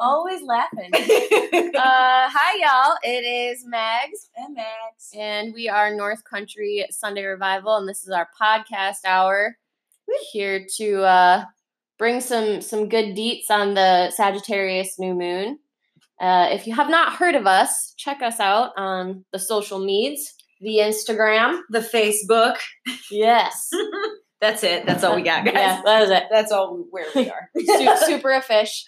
Always laughing. Hi, y'all. It is Mags. And Max. And we are North Country Sunday Revival, and this is our podcast hour. We're here to bring some good deets on the Sagittarius new moon. If you have not heard of us, check us out on the social medias, the Instagram, the Facebook. Yes. That's it. That's all we got, guys. Yeah, that is it. That's all where we are. Super a fish.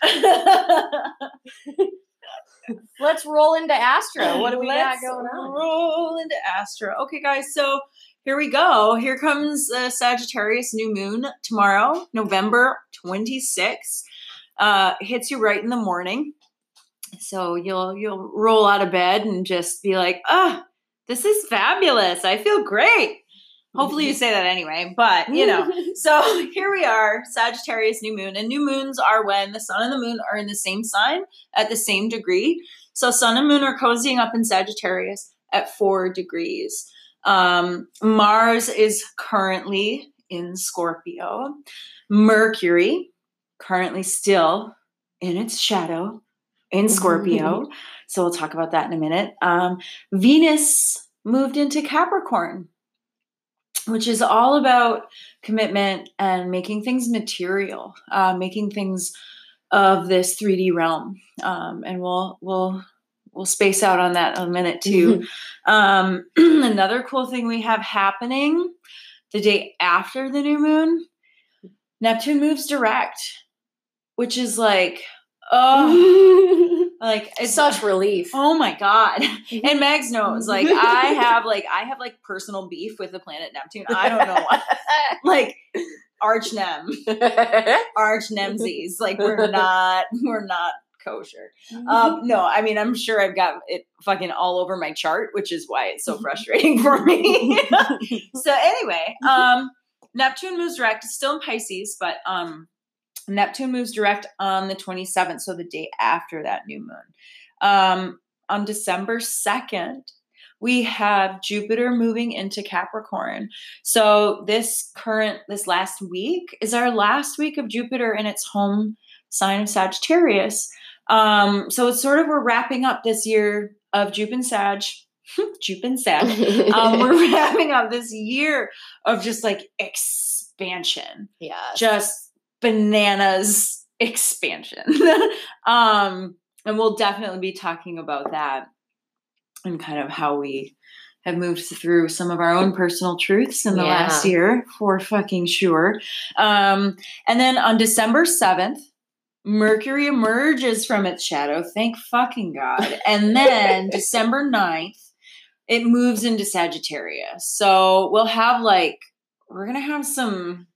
Let's roll into Astro. What do we got going on? Roll into Astro. Okay, guys. So here we go. Here comes Sagittarius new moon tomorrow, November 26th. Hits you right in the morning. So you'll roll out of bed and just be like, oh, this is fabulous. I feel great. Hopefully you say that anyway, but you know. So here we are, Sagittarius new moon. And new moons are when the sun and the moon are in the same sign at the same degree. So sun and moon are cozying up in Sagittarius at 4 degrees. Mars is currently in Scorpio. Mercury currently still in its shadow in Scorpio. So we'll talk about that in a minute. Venus moved into Capricorn, which is all about commitment and making things material, making things of this 3D realm. And we'll space out on that in a minute too. Another cool thing we have happening the day after the new moon, Neptune moves direct, which is like, oh, like it's such relief. Oh my God. And Mags knows, like, I have personal beef with the planet Neptune. I don't know why. Like arch nemsies. Like we're not kosher. No, I mean, I'm sure I've got it fucking all over my chart, which is why it's so frustrating for me. So anyway, Neptune moves direct. It's still in Pisces, but, Neptune moves direct on the 27th, so the day after that new moon. On December 2nd, we have Jupiter moving into Capricorn. So this last week is our last week of Jupiter in its home sign of Sagittarius. So it's sort of, we're wrapping up this year of Jupiter and Sag. We're wrapping up this year of just like expansion. Yeah. Just bananas expansion. And we'll definitely be talking about that and kind of how we have moved through some of our own personal truths in the last year for fucking sure. And then on December 7th, Mercury emerges from its shadow. Thank fucking God. And then December 9th, it moves into Sagittarius. So we're going to have some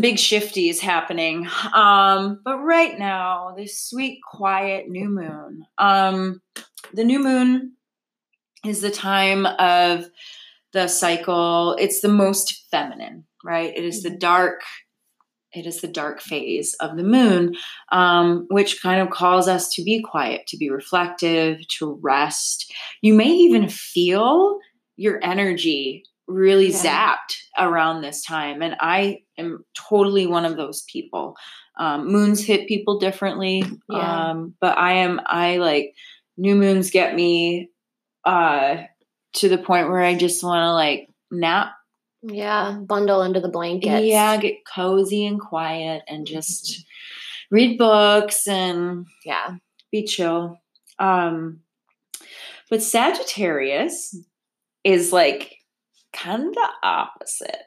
big shifties happening. But right now, this sweet, quiet new moon. The new moon is the time of the cycle. It's the most feminine, right? It is the dark phase of the moon, which kind of calls us to be quiet, to be reflective, to rest. You may even feel your energy really zapped around this time. And I am totally one of those people. Moons hit people differently. Yeah. But I new moons get me to the point where I just want to like nap. Yeah. Bundle under the blankets. Yeah. Get cozy and quiet and just read books and be chill. But Sagittarius is like, kind of the opposite.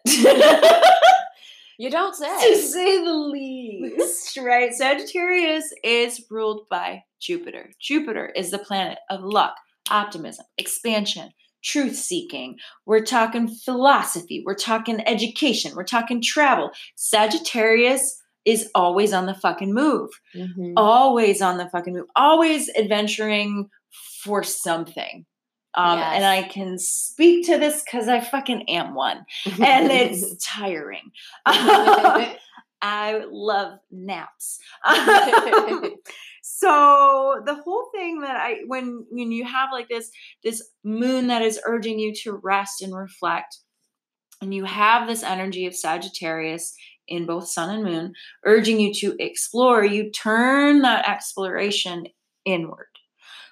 You don't say. To say the least, right? Sagittarius is ruled by Jupiter. Jupiter is the planet of luck, optimism, expansion, truth-seeking. We're talking philosophy. We're talking education. We're talking travel. Sagittarius is always on the fucking move. Mm-hmm. Always on the fucking move. Always adventuring for something. And I can speak to this because I fucking am one, and it's tiring. I love naps. So the whole thing that when you have like this moon that is urging you to rest and reflect, and you have this energy of Sagittarius in both sun and moon, urging you to explore, you turn that exploration inward,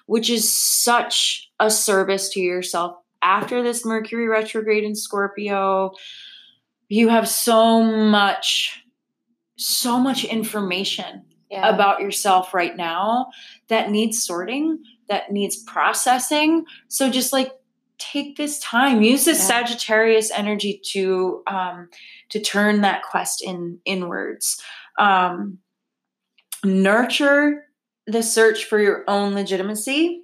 which is such a service to yourself. After this Mercury retrograde in Scorpio, you have so much information about yourself right now that needs sorting, that needs processing. So just like take this time, use this Sagittarius energy to turn that quest inwards. Nurture the search for your own legitimacy,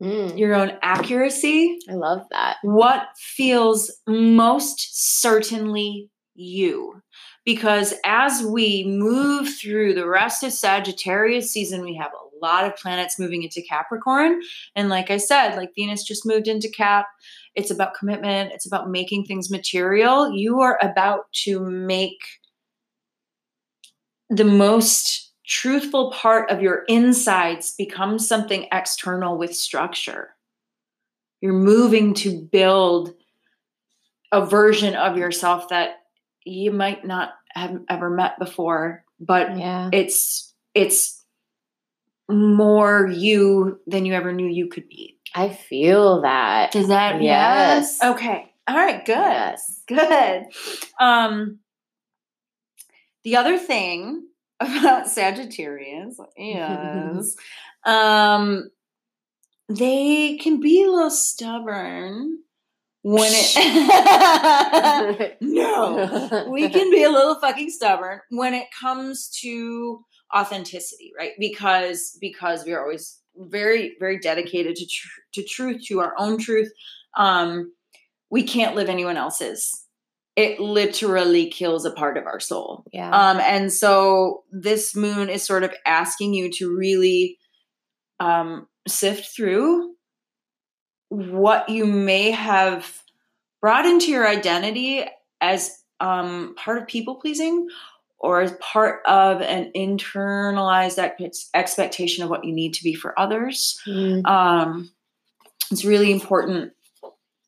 your own accuracy. I love that. What feels most certainly you. Because as we move through the rest of Sagittarius season, we have a lot of planets moving into Capricorn. And like I said, like Venus just moved into Cap. It's about commitment. It's about making things material. You are about to make the most truthful part of your insides become something external with structure. You're moving to build a version of yourself that you might not have ever met before, but it's more you than you ever knew you could be. I feel that. Does that? Yes. Okay. All right. Good. Yes. Good. The other thing about Sagittarius is, they can be a little stubborn. When it we can be a little fucking stubborn when it comes to authenticity, right? Because we are always very, very dedicated to truth, to our own truth. We can't live anyone else's. It literally kills a part of our soul. Yeah. And so this moon is sort of asking you to really sift through what you may have brought into your identity as part of people-pleasing or as part of an internalized expectation of what you need to be for others. It's really important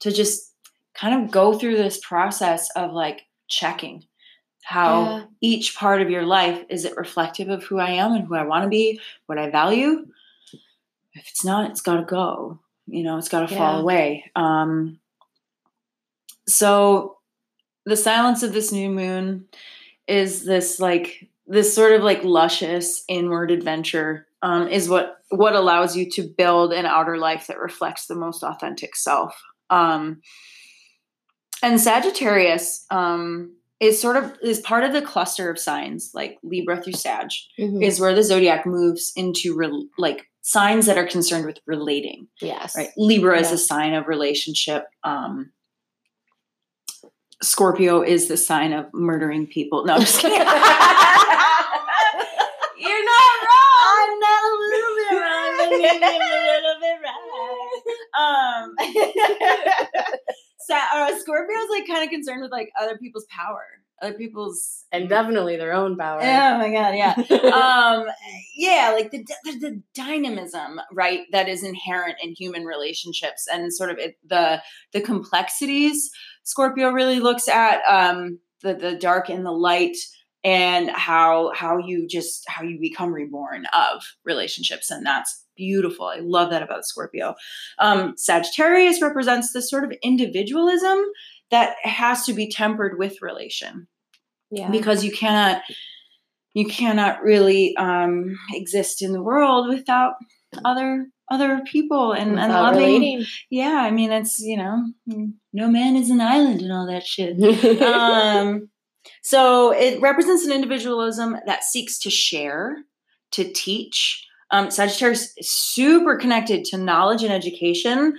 to just kind of go through this process of like checking how each part of your life, is it reflective of who I am and who I want to be, what I value? If it's not, it's got to go. You know, it's got to fall away. So the silence of this new moon is this sort of like luscious inward adventure, is what allows you to build an outer life that reflects the most authentic self. And Sagittarius, is part of the cluster of signs, like Libra through Sag, is where the zodiac moves into signs that are concerned with relating. Yes. Right. Libra is a sign of relationship. Scorpio is the sign of murdering people. No, I'm just kidding. You're not wrong. I'm not a little bit wrong. I'm a little bit right. Scorpio is like kind of concerned with like other people's power. Other people's, and definitely their own power. Oh my God. Yeah. Like the dynamism, right, that is inherent in human relationships and sort of the complexities Scorpio really looks at, the dark and the light, and how you become reborn of relationships. And that's beautiful. I love that about Scorpio. Sagittarius represents this sort of individualism that has to be tempered with relation, because you cannot really exist in the world without other people and loving. Relating. Yeah, I mean, it's, you know, no man is an island and all that shit. So it represents an individualism that seeks to share, to teach. Sagittarius is super connected to knowledge and education.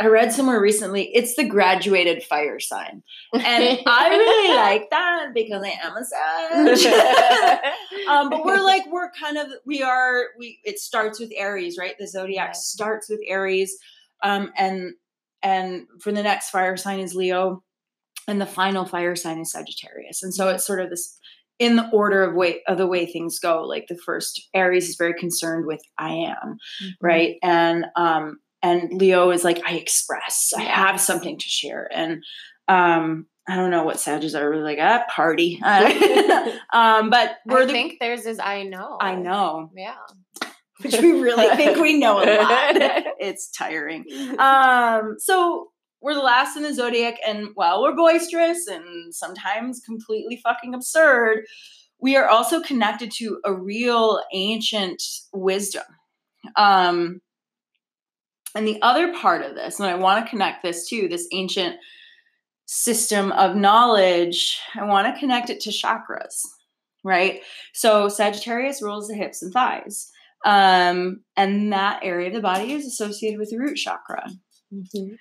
I read somewhere recently, it's the graduated fire sign. And I really like that because I am a Sag. But it starts with Aries, right? The zodiac starts with Aries. And for the next fire sign is Leo, and the final fire sign is Sagittarius. And so it's sort of this in the order of the way things go. Like the first, Aries is very concerned with I am, right? And Leo is like, I express, I have something to share. And I don't know what Saggies are really like, party. But I think theirs is I know. Yeah. Which we really think we know a lot. It's tiring. So we're the last in the zodiac, and while we're boisterous and sometimes completely fucking absurd, we are also connected to a real ancient wisdom. And the other part of this, and I want to connect this to this ancient system of knowledge, I want to connect it to chakras, right? So Sagittarius rules the hips and thighs. And that area of the body is associated with the root chakra. Mm-hmm.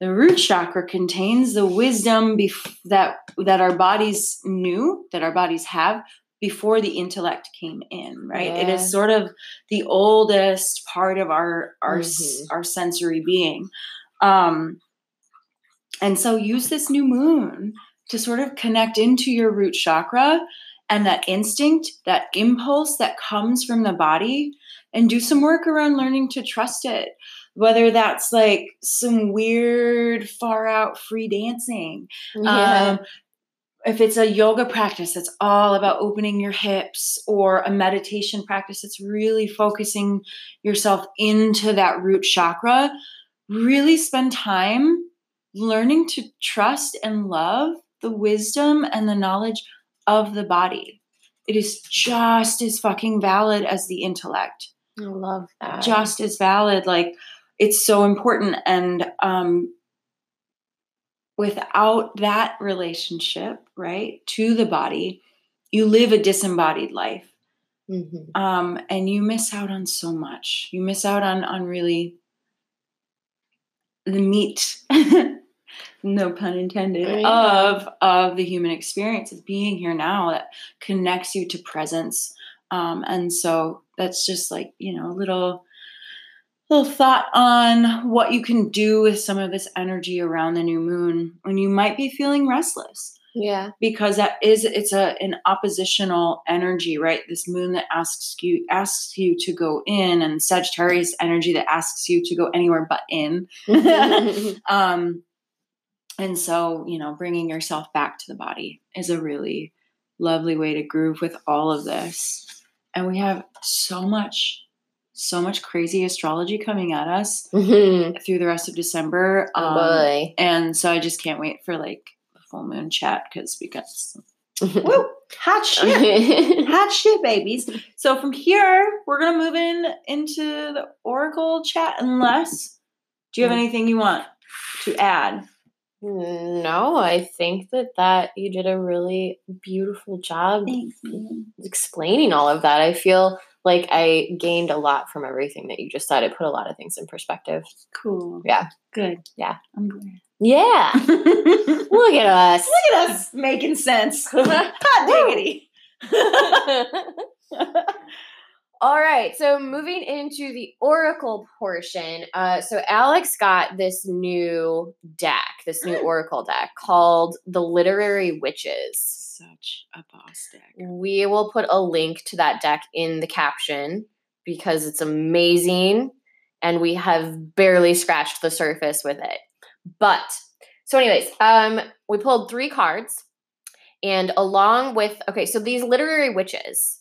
The root chakra contains the wisdom that our bodies knew, that our bodies have before the intellect came in, right? Yeah. It is sort of the oldest part of our sensory being. And so use this new moon to sort of connect into your root chakra and that instinct, that impulse that comes from the body, and do some work around learning to trust it. Whether that's like some weird, far out free dancing. Yeah. If it's a yoga practice that's all about opening your hips, or a meditation practice that's really focusing yourself into that root chakra, really spend time learning to trust and love the wisdom and the knowledge of the body. It is just as fucking valid as the intellect. I love that. Just as valid. Like, it's so important. And without that relationship, right, to the body, you live a disembodied life. Mm-hmm. And you miss out on so much. You miss out on really the meat, no pun intended, of the human experience, of being here now, that connects you to presence. And so that's just like, you know, a little thought on what you can do with some of this energy around the new moon when you might be feeling restless. Yeah. Because it's an oppositional energy, right? This moon that asks you to go in, and Sagittarius energy that asks you to go anywhere but in. And so, you know, bringing yourself back to the body is a really lovely way to groove with all of this. And we have so much crazy astrology coming at us through the rest of December. Boy. And so I just can't wait for like a full moon chat because woo, hot shit. Hot shit, babies. So from here, we're going to move into the Oracle chat. Unless, do you have anything you want to add? No, I think that you did a really beautiful job explaining all of that. I feel like I gained a lot from everything that you just said. It put a lot of things in perspective. Cool. Yeah. Good. Yeah. I'm glad. Yeah. Look at us. Look at us making sense. Hot diggity. All right, so moving into the Oracle portion. So Alex got this new Oracle deck called The Literary Witches. Such a boss deck. We will put a link to that deck in the caption because it's amazing and we have barely scratched the surface with it. But, so anyways, we pulled 3 cards, and along with, so these Literary Witches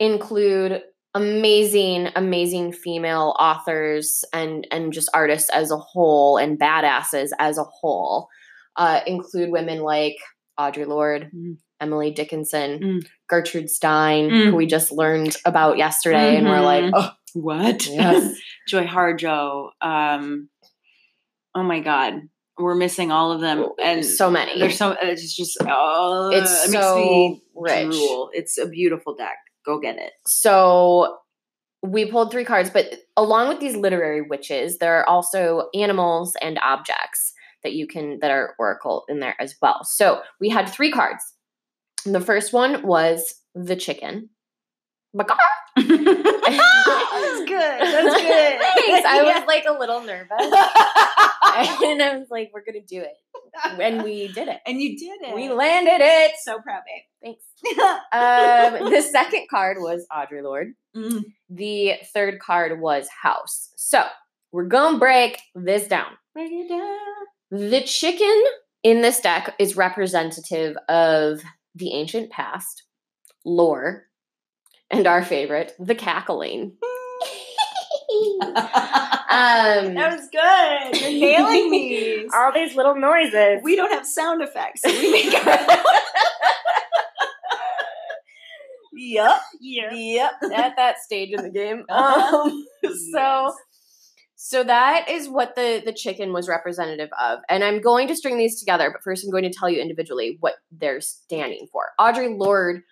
include amazing female authors and just artists as a whole, and badasses as a whole, include women like Audre Lorde, Emily Dickinson, Gertrude Stein, who we just learned about yesterday, and we're like, oh, what? Yes. Joy Harjo. Oh my God, we're missing all of them, and so many. There's so it's just oh, it's it so makes me rich. Drool. It's a beautiful deck. Go get it. So we pulled 3 cards, but along with these Literary Witches, there are also animals and objects that are oracle in there as well. So we had 3 cards. And the first one was the chicken. That's good. That's good. Thanks. I was like a little nervous. And I was like, we're going to do it. And we did it. And you did it. We landed it. So proud, babe. Thanks. The second card was Audre Lorde. The third card was house. So we're going to break this down. Break it down. The chicken in this deck is representative of the ancient past, lore, and our favorite, the cackling. That was good. You're nailing these. All these little noises. We don't have sound effects. So we make our Yep. At that stage in the game. So that is what the chicken was representative of. And I'm going to string these together, but first I'm going to tell you individually what they're standing for. Audre Lorde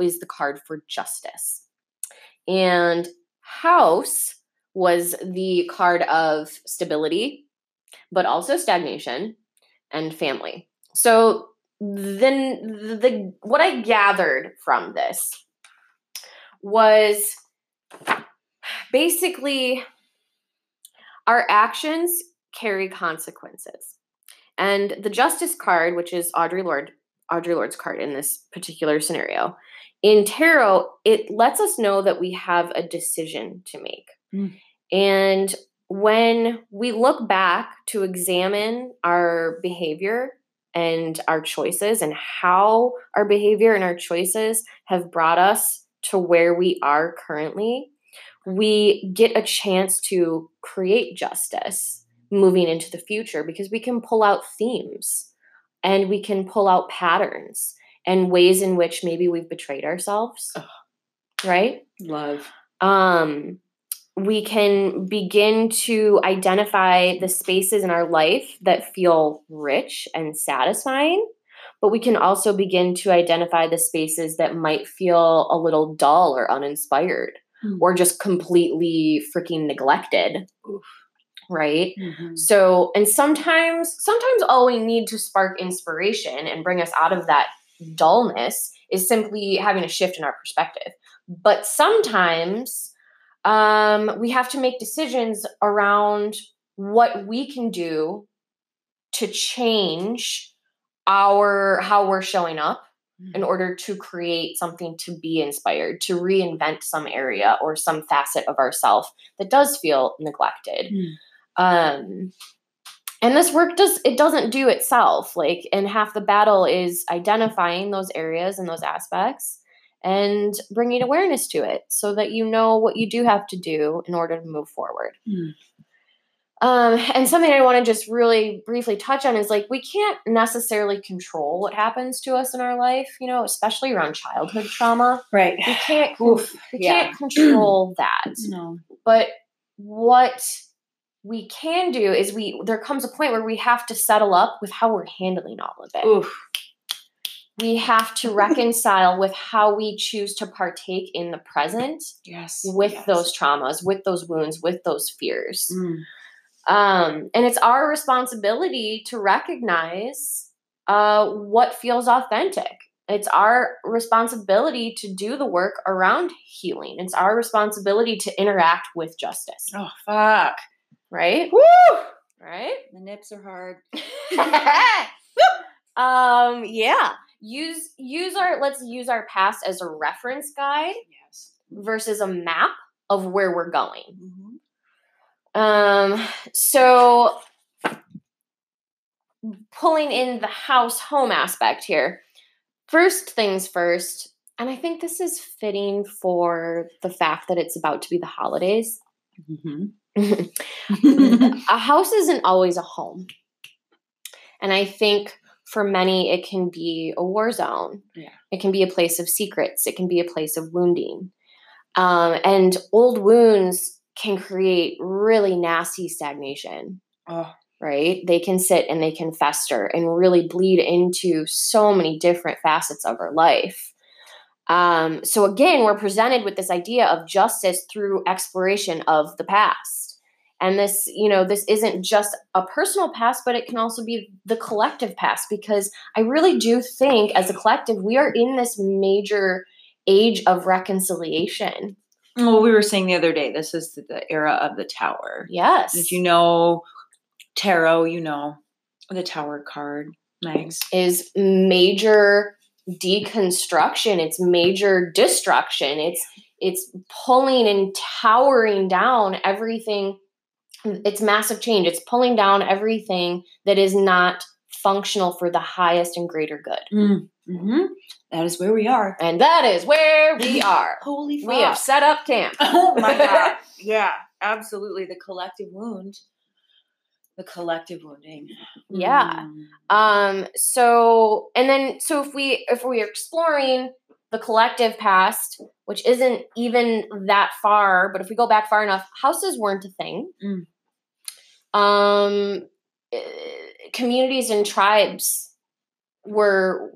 is the card for justice. And house was the card of stability, but also stagnation and family. So then what I gathered from this was basically our actions carry consequences. And the justice card, which is Audre Lorde's card in this particular scenario, in tarot, it lets us know that we have a decision to make. Mm. And when we look back to examine our behavior and our choices and how our behavior and our choices have brought us to where we are currently, we get a chance to create justice moving into the future because we can pull out themes and we can pull out patterns and ways in which maybe we've betrayed ourselves. Ugh. Right? Love. We can begin to identify the spaces in our life that feel rich and satisfying, but we can also begin to identify the spaces that might feel a little dull or uninspired or just completely freaking neglected. Oof. Right? Mm-hmm. So, and sometimes all we need to spark inspiration and bring us out of that dullness is simply having a shift in our perspective. But sometimes we have to make decisions around what we can do to change how we're showing up in order to create something to be inspired, to reinvent some area or some facet of ourself that does feel neglected. And this work doesn't do itself. And half the battle is identifying those areas and those aspects and bringing awareness to it so that you know what you do have to do in order to move forward. Mm. And something I want to just really briefly touch on is we can't necessarily control what happens to us in our life, especially around childhood trauma. Right. We can't control that. No. But what we can do is there comes a point where we have to settle up with how we're handling all of it. Oof. We have to reconcile with how we choose to partake in the present with those traumas, with those wounds, with those fears. Mm. And it's our responsibility to recognize what feels authentic. It's our responsibility to do the work around healing. It's our responsibility to interact with justice. Oh, fuck. Right? Woo! Right? The nips are hard. Yeah. Let's use our past as a reference guide versus a map of where we're going. Mm-hmm. So pulling in the house-home aspect here, first things first, and I think this is fitting for the fact that it's about to be the holidays. Mm-hmm. A house isn't always a home. And I think for many, it can be a war zone. Yeah. It can be a place of secrets. It can be a place of wounding. And old wounds can create really nasty stagnation. Oh. Right? They can sit and they can fester and really bleed into so many different facets of our life. So again, we're presented with this idea of justice through exploration of the past. And this, this isn't just a personal past, but it can also be the collective past, because I really do think as a collective, we are in this major age of reconciliation. Well, we were saying the other day, this is the era of the tower. Yes. If you know tarot, the tower card. Nice. Is major deconstruction. It's major destruction. It's pulling and towering down everything. It's massive change. It's pulling down everything that is not functional for the highest and greater good. Mm-hmm. That is where we are. And that is where we are. Holy fuck. We have set up camp. Oh my God. Yeah, absolutely. The collective wound. The collective wounding. Yeah. So if we are exploring the collective past, which isn't even that far, but if we go back far enough, houses weren't a thing. Communities and tribes were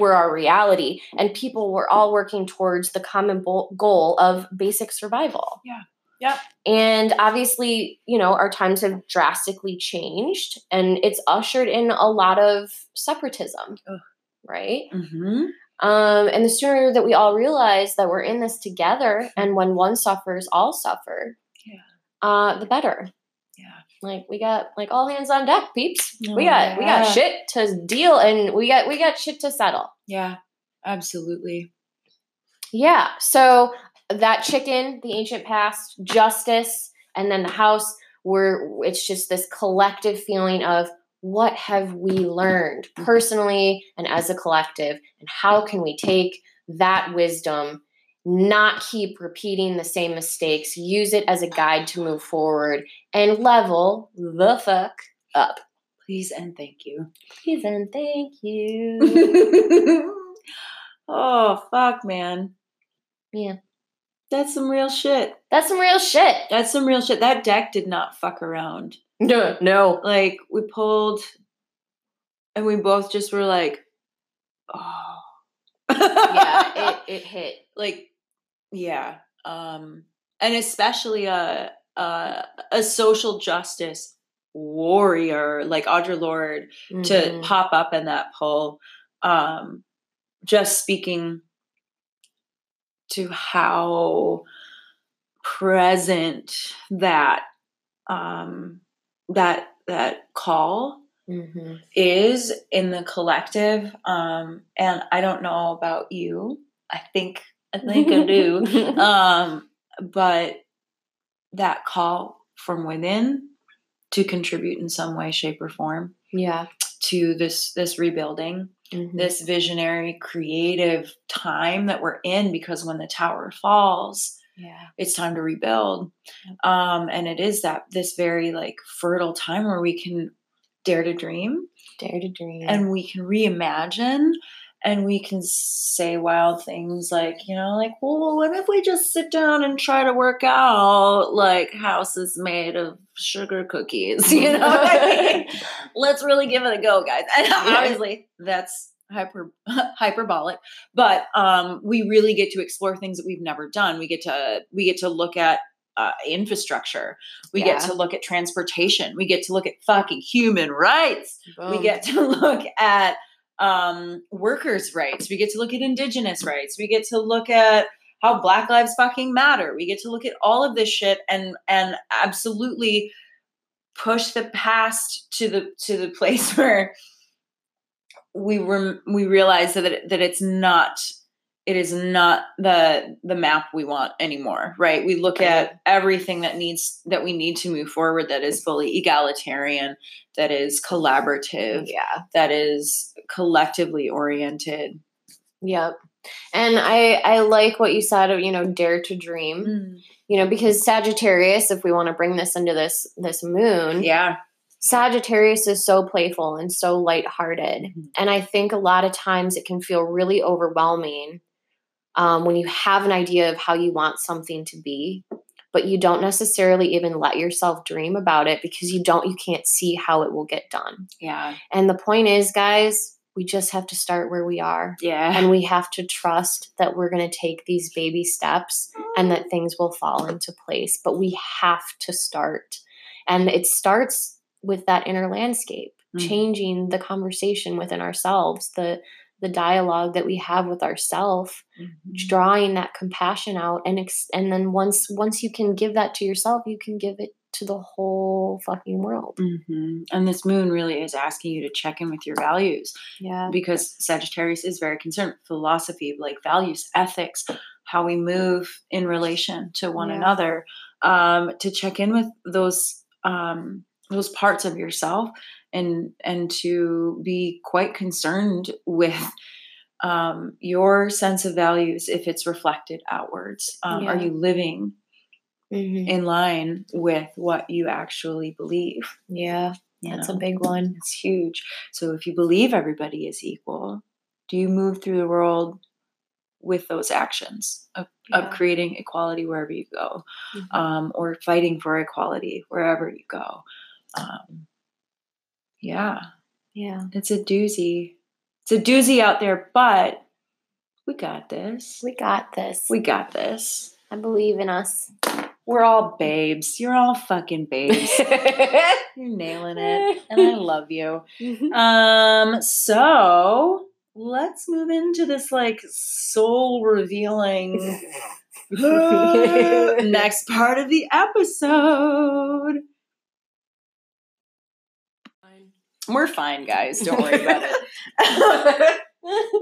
our reality, and people were all working towards the common goal of basic survival. Yeah. Yep. And obviously, our times have drastically changed, and it's ushered in a lot of separatism. Ugh. Right? Mm-hmm. And the sooner that we all realize that we're in this together, and when one suffers, all suffer, the better. Yeah. We got all hands on deck, peeps. Oh, we got shit to deal, and we got shit to settle. Yeah. Absolutely. Yeah. So that chicken, the ancient past, justice, and then the house, it's just this collective feeling of what have we learned personally and as a collective, and how can we take that wisdom, not keep repeating the same mistakes, use it as a guide to move forward and level the fuck up. Please and thank you. Please and thank you. Oh, fuck, man. Yeah. That's some real shit. That deck did not fuck around. No. We pulled, and we both just were like, oh. Yeah, it hit. Yeah. And especially a social justice warrior like Audre Lorde to pop up in that poll, just speaking to how present that call is in the collective. And I don't know about you. I think I do. But that call from within to contribute in some way, shape, or form. Yeah. To this rebuilding, this visionary, creative time that we're in, because when the tower falls, it's time to rebuild. And it is this very fertile time where we can dare to dream, and we can reimagine, and we can say wild things well, what if we just sit down and try to work out houses made of sugar cookies? Let's really give it a go, guys. And obviously that's hyperbolic, but we really get to explore things that we've never done. We get to look at infrastructure. We get to look at transportation. We get to look at fucking human rights. Boom. We get to look at workers' rights. We get to look at indigenous rights. We get to look at how Black lives fucking matter. We get to look at all of this shit and absolutely push the past to the place where we realize that it's not. It is not the map we want anymore, right? We look at everything that we need to move forward, that is fully egalitarian, that is collaborative, that is collectively oriented. Yep. And I like what you said of, dare to dream. Because Sagittarius, if we want to bring this into this moon, Sagittarius is so playful and so lighthearted, and I think a lot of times it can feel really overwhelming. When you have an idea of how you want something to be, but you don't necessarily even let yourself dream about it because you can't see how it will get done. Yeah. And the point is, guys, we just have to start where we are. Yeah. And we have to trust that we're going to take these baby steps and that things will fall into place. But we have to start. And it starts with that inner landscape, changing the conversation within ourselves, the dialogue that we have with ourselves, drawing that compassion out, and then once you can give that to yourself, you can give it to the whole fucking world. And this moon really is asking you to check in with your values, because Sagittarius is very concerned with philosophy, values, ethics, how we move in relation to one another, to check in with those parts of yourself and to be quite concerned with your sense of values if it's reflected outwards. Are you living in line with what you actually believe? Yeah, that's a big one. It's huge. So if you believe everybody is equal, do you move through the world with those actions of creating equality wherever you go, or fighting for equality wherever you go? Yeah. It's a doozy. It's a doozy out there, but we got this. I believe in us. We're all babes. You're all fucking babes. You're nailing it. And I love you. So let's move into this like soul revealing next part of the episode. We're fine, guys. Don't worry about it. All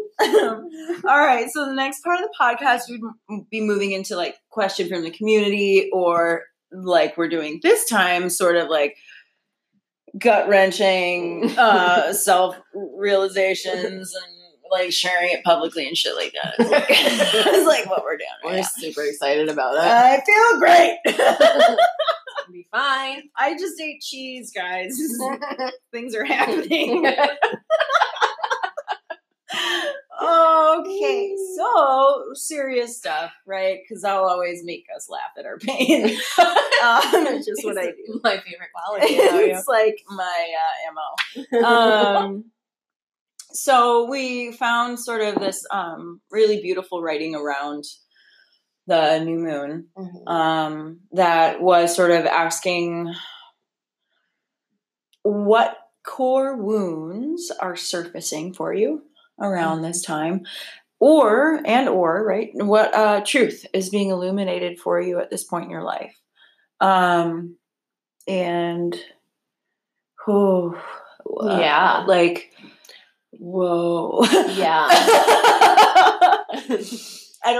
right. So the next part of the podcast, we'd be moving into like question from the community, or like we're doing this time, sort of like gut-wrenching self-realizations and like sharing it publicly and shit like that. It's like, it's like what we're doing. We're super excited about it. I feel great. It'll be fine. I just ate cheese, guys. Things are happening. Okay, so serious stuff, right? Because I'll always make us laugh at our pain. It's just what I do. My favorite quality. It's like my MO. So we found sort of this really beautiful writing around the new moon that was sort of asking what core wounds are surfacing for you around this time, or right, what truth is being illuminated for you at this point in your life, I don't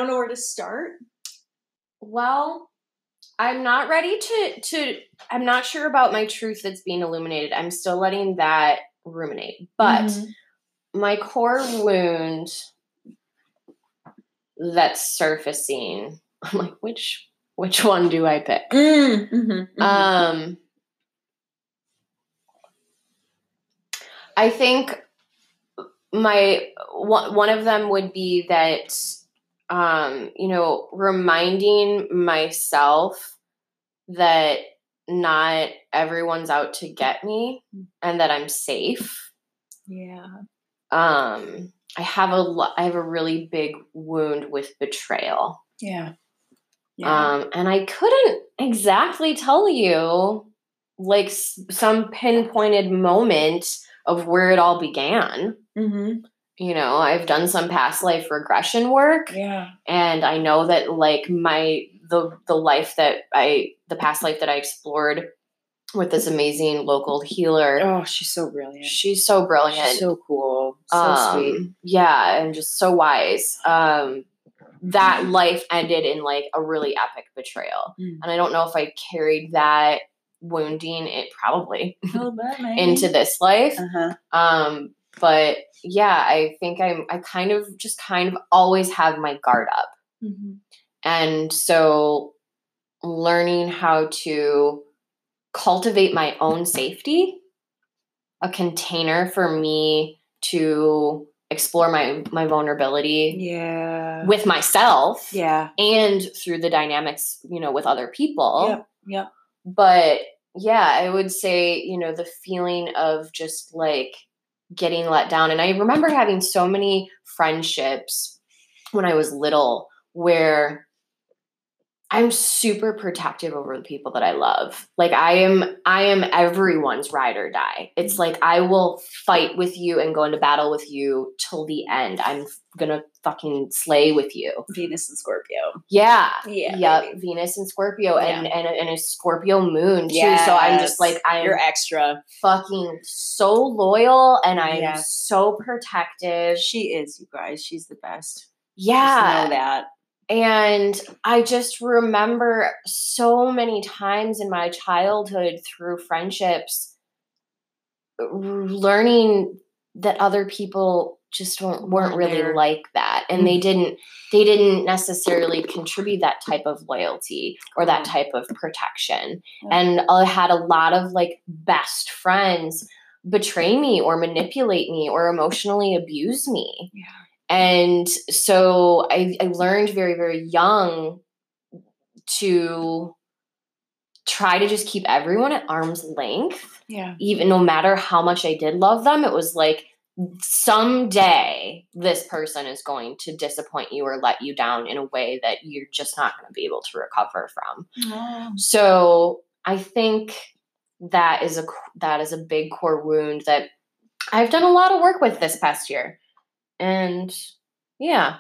know where to start. Well, I'm not ready to I'm not sure about my truth that's being illuminated. I'm still letting that ruminate. But my core wound that's surfacing, I'm like, which one do I pick? I think my one of them would be that reminding myself that not everyone's out to get me and that I'm safe. Yeah. I have a really big wound with betrayal. Yeah. And I couldn't exactly tell you like some pinpointed moment of where it all began. You know, I've done some past life regression work. Yeah. And I know that like the past life that I explored with this amazing local healer. Oh, she's so brilliant. She's so cool. So sweet. Yeah. And just so wise. That life ended in like a really epic betrayal. And I don't know if I carried that wounding it probably into this life. But yeah, I think I kind of always have my guard up. And so learning how to cultivate my own safety, a container for me to explore my vulnerability with myself and through the dynamics, with other people. Yep. But yeah, I would say, the feeling of just like getting let down. And I remember having so many friendships when I was little where I'm super protective over the people that I love. Like I am everyone's ride or die. It's like, I will fight with you and go into battle with you till the end. I'm going to fucking slay with you. Venus and Scorpio. Yeah. Yep. Venus and Scorpio and a Scorpio moon too. Yes. So I'm just like, you're extra fucking so loyal and I'm so protective. She is, you guys. She's the best. Yeah. Just know that. And I just remember so many times in my childhood through friendships learning that other people just weren't really like that. And they didn't necessarily contribute that type of loyalty or that type of protection. And I had a lot of like best friends betray me or manipulate me or emotionally abuse me. Yeah. And so I learned very, very young to try to just keep everyone at arm's length. Yeah. Even no matter how much I did love them, it was like, someday this person is going to disappoint you or let you down in a way that you're just not going to be able to recover from. Yeah. So I think that is a big core wound that I've done a lot of work with this past year. And yeah.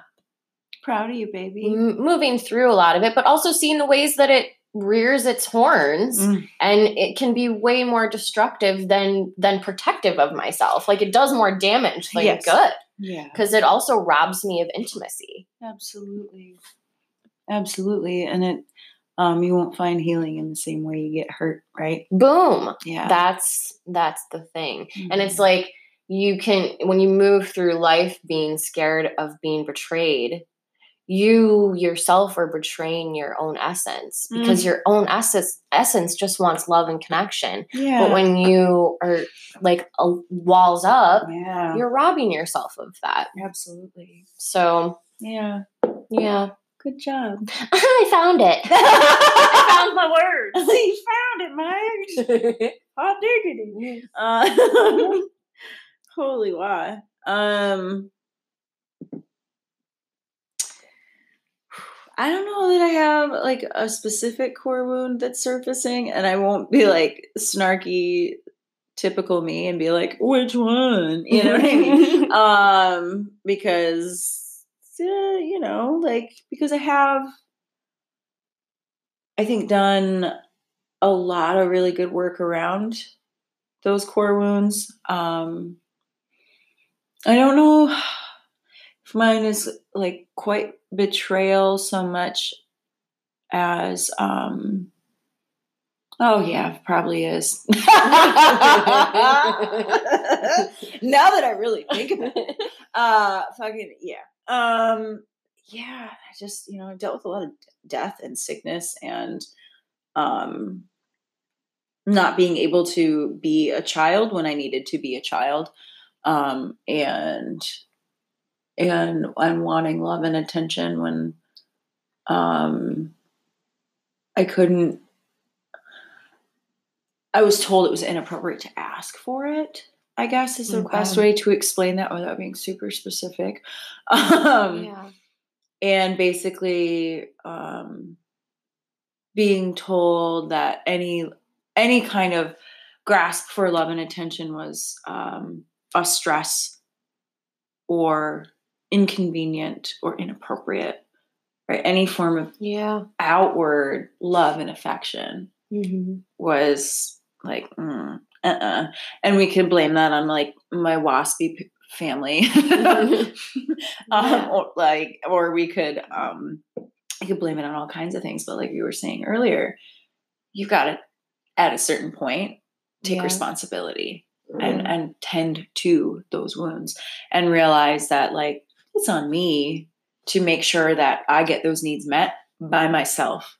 Proud of you, baby. Moving through a lot of it, but also seeing the ways that it rears its horns and it can be way more destructive than protective of myself. Like it does more damage than good. Yeah. Because it also robs me of intimacy. Absolutely. Absolutely. And it, you won't find healing in the same way you get hurt, right? Boom. Yeah. That's the thing. Mm-hmm. And it's like, you can, when you move through life being scared of being betrayed, you yourself are betraying your own essence because your own essence just wants love and connection. Yeah. But when you are like walls up, you're robbing yourself of that. Absolutely. So yeah. Good job. I found it. I found my words. You found it, Mike. Hot diggity. Holy wow. I don't know that I have like a specific core wound that's surfacing, and I won't be like snarky, typical me and be like, which one? You know what I mean? Because, you know, like, because I have, I think, done a lot of really good work around those core wounds. I don't know if mine is like quite betrayal so much as, probably is. Now that I really think of it, I just, you know, I've dealt with a lot of death and sickness and, not being able to be a child when I needed to be a child. And wanting love and attention when, I was told it was inappropriate to ask for it, I guess is the best way to explain that without being super specific. And basically, being told that any kind of grasp for love and attention was, a stress or inconvenient or inappropriate, right? Any form of outward love and affection was like, And we could blame that on like my waspy family. Or we could, I could blame it on all kinds of things. But like you were saying earlier, you've got to, at a certain point, take responsibility. And tend to those wounds and realize that like it's on me to make sure that I get those needs met by myself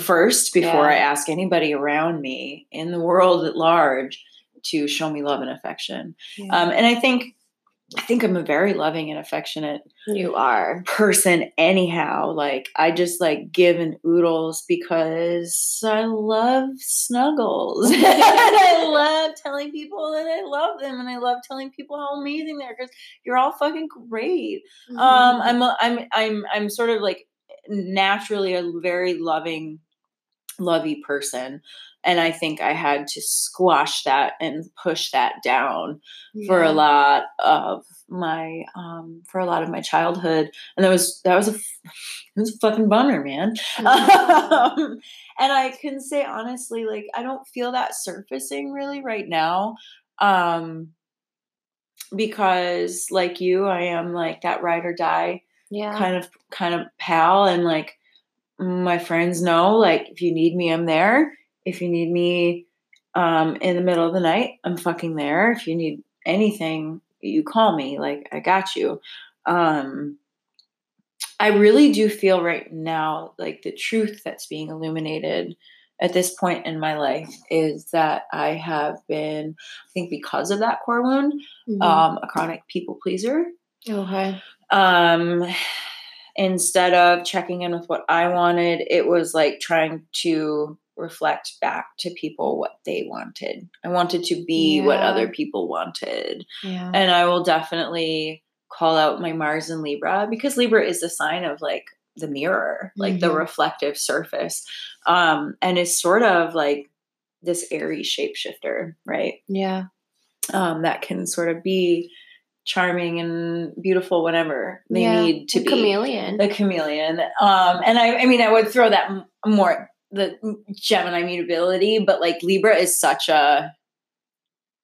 first before I ask anybody around me in the world at large to show me love and affection. Yeah. And I think I'm a very loving and affectionate person anyhow. Like I just like give and oodles because I love snuggles. And I love telling people that I love them. And I love telling people how amazing they are because you're all fucking great. I'm sort of like naturally a very lovey person. And I think I had to squash that and push that down for a lot of my childhood. And it was a fucking bummer, man. And I can say, honestly, like, I don't feel that surfacing really right now. Because like you, I am like that ride or die kind of pal. And like my friends know, like, if you need me, I'm there. If you need me in the middle of the night. I'm fucking there. If you need anything, you call me. Like, I got you. I really do feel right now, like, the truth that's being illuminated at this point in my life is that I have been, I think because of that core wound, a chronic people pleaser. Okay. Instead of checking in with what I wanted, it was like trying to reflect back to people what they wanted. I wanted to be what other people wanted. Yeah. And I will definitely call out my Mars in Libra, because Libra is the sign of like the mirror, like the reflective surface. And it's sort of like this Aries shapeshifter, right? Yeah. That can sort of be charming and beautiful whenever they need to be. The chameleon. And I mean, I would throw that more, the Gemini mutability, but like Libra is such a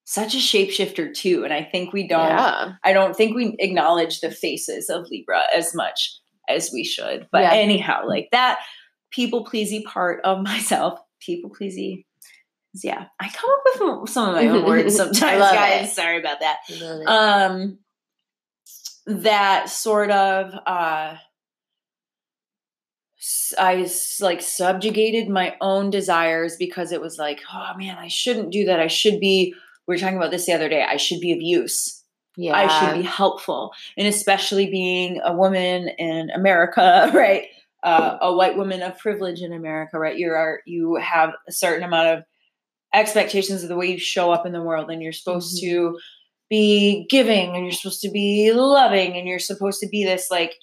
shapeshifter too. And I think we don't, I don't think we acknowledge the faces of Libra as much as we should. But anyhow, like that people-pleasy part of myself, people-pleasy. Yeah. I come up with some of my own words sometimes, guys. It. Sorry about that. That sort of, I like subjugated my own desires because it was like, oh man, I shouldn't do that. I should be, we were talking about this the other day. I should be of use. Yeah. I should be helpful. And especially being a woman in America, right? A white woman of privilege in America, right? You have a certain amount of expectations of the way you show up in the world, and you're supposed to be giving, and you're supposed to be loving, and you're supposed to be this like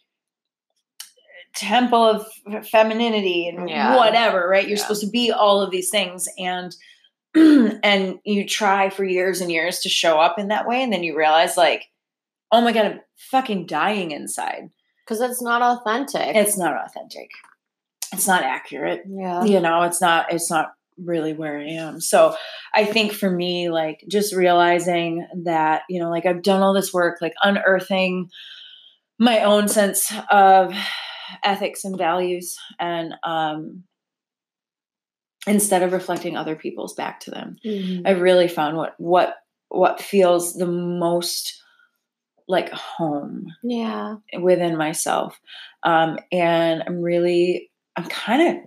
temple of femininity and whatever, right? You're supposed to be all of these things, and you try for years and years to show up in that way, and then you realize like, oh my God, I'm fucking dying inside. Because it's not authentic. It's not authentic. It's not accurate. Yeah. You know, it's not really where I am. So I think for me, like just realizing that, you know, like I've done all this work, like unearthing my own sense of ethics and values, and instead of reflecting other people's back to them, I really found what feels the most like home within myself. And I'm kind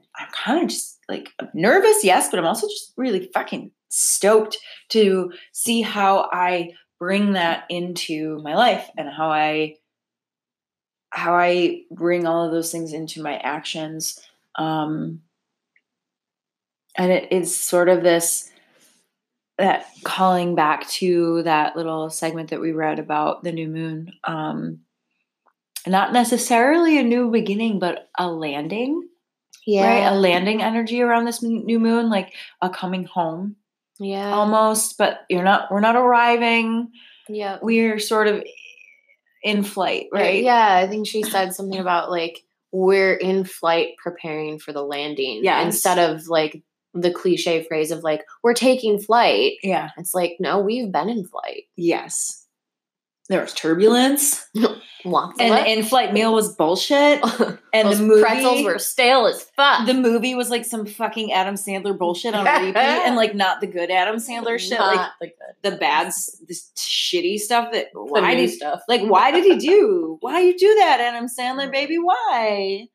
of just like nervous, yes, but I'm also just really fucking stoked to see how I bring that into my life, and how I bring all of those things into my actions. And it is sort of that calling back to that little segment that we read about the new moon. Not necessarily a new beginning, but a landing. Yeah. Right? A landing energy around this new moon, like a coming home. Yeah. Almost, but we're not arriving. Yeah. We're sort of in flight, right? Yeah. I think she said something about like, we're in flight preparing for the landing. Yeah. Instead of like the cliche phrase of like, we're taking flight. Yeah. It's like, no, we've been in flight. Yes. There was turbulence. Lots and the in-flight meal was bullshit. And those pretzels were stale as fuck. The movie was like some fucking Adam Sandler bullshit on repeat, and like not the good Adam Sandler shit, not like the bad, the shitty stuff. That why did he do? Why you do that, Adam Sandler, baby? Why?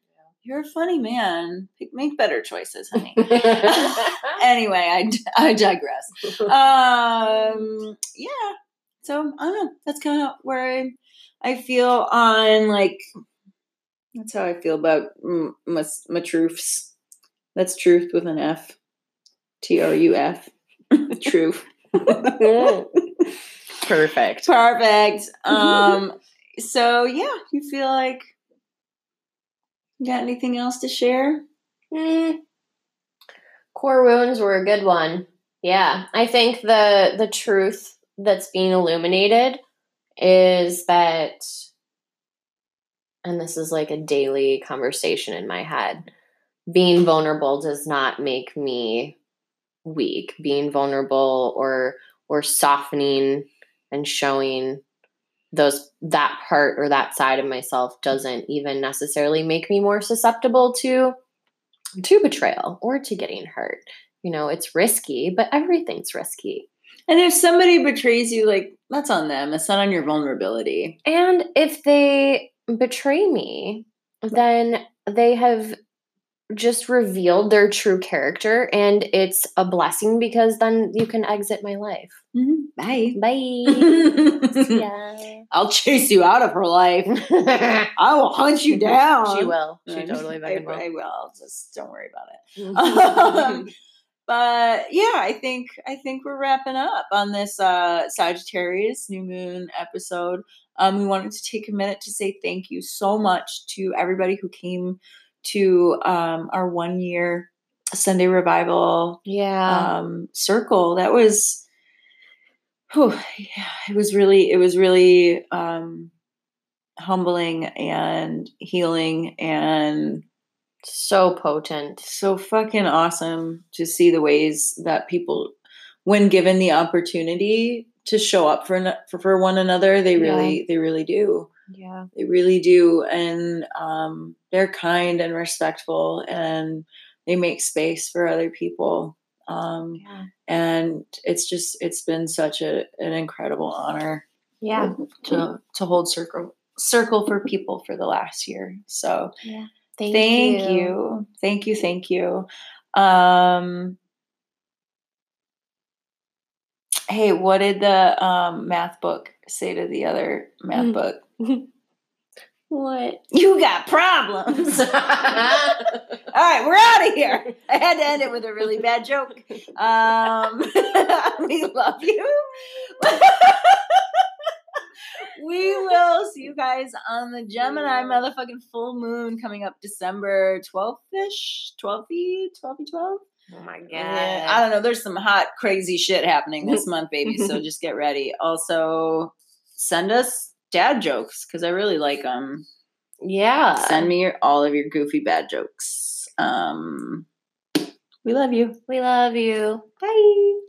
You're a funny man. Make better choices, honey. Anyway, I digress. Yeah. So I don't know. That's kind of where I feel on, like, that's how I feel about my truths. That's truth with an F. TRUF. Truth. Perfect. So yeah, you feel like you got anything else to share? Core wounds were a good one. Yeah. I think the truth that's being illuminated is that, and this is like a daily conversation in my head, being vulnerable does not make me weak. Being vulnerable or softening and showing that part or that side of myself doesn't even necessarily make me more susceptible to betrayal or to getting hurt. you know, it's risky, but everything's risky. And if somebody betrays you, like, that's on them. It's not on your vulnerability. And if they betray me, then they have just revealed their true character, and it's a blessing because then you can exit my life. Mm-hmm. Bye. Bye. Yeah. I'll chase you out of her life. I will hunt you down. She will. She totally will. I will. Just don't worry about it. But yeah, I think we're wrapping up on this Sagittarius new moon episode. We wanted to take a minute to say thank you so much to everybody who came to our 1 year Sunday revival circle. That was it was really humbling and healing and so potent. So fucking awesome to see the ways that people, when given the opportunity to show up for one another, they really do. Yeah. They really do. And they're kind and respectful, and they make space for other people. And it's been such an incredible honor. Yeah. To hold circle for people for the last year. So yeah. Thank you. Thank you. Hey, what did the math book say to the other math book? What? You got problems. All right, we're out of here. I had to end it with a really bad joke. We love you. We will see you guys on the Gemini motherfucking full moon coming up December 12th-ish, 12. Oh my God. Yeah, I don't know. There's some hot, crazy shit happening this month, baby. So just get ready. Also, send us dad jokes because I really like them. Yeah. Send me all of your goofy bad jokes. We love you. Bye.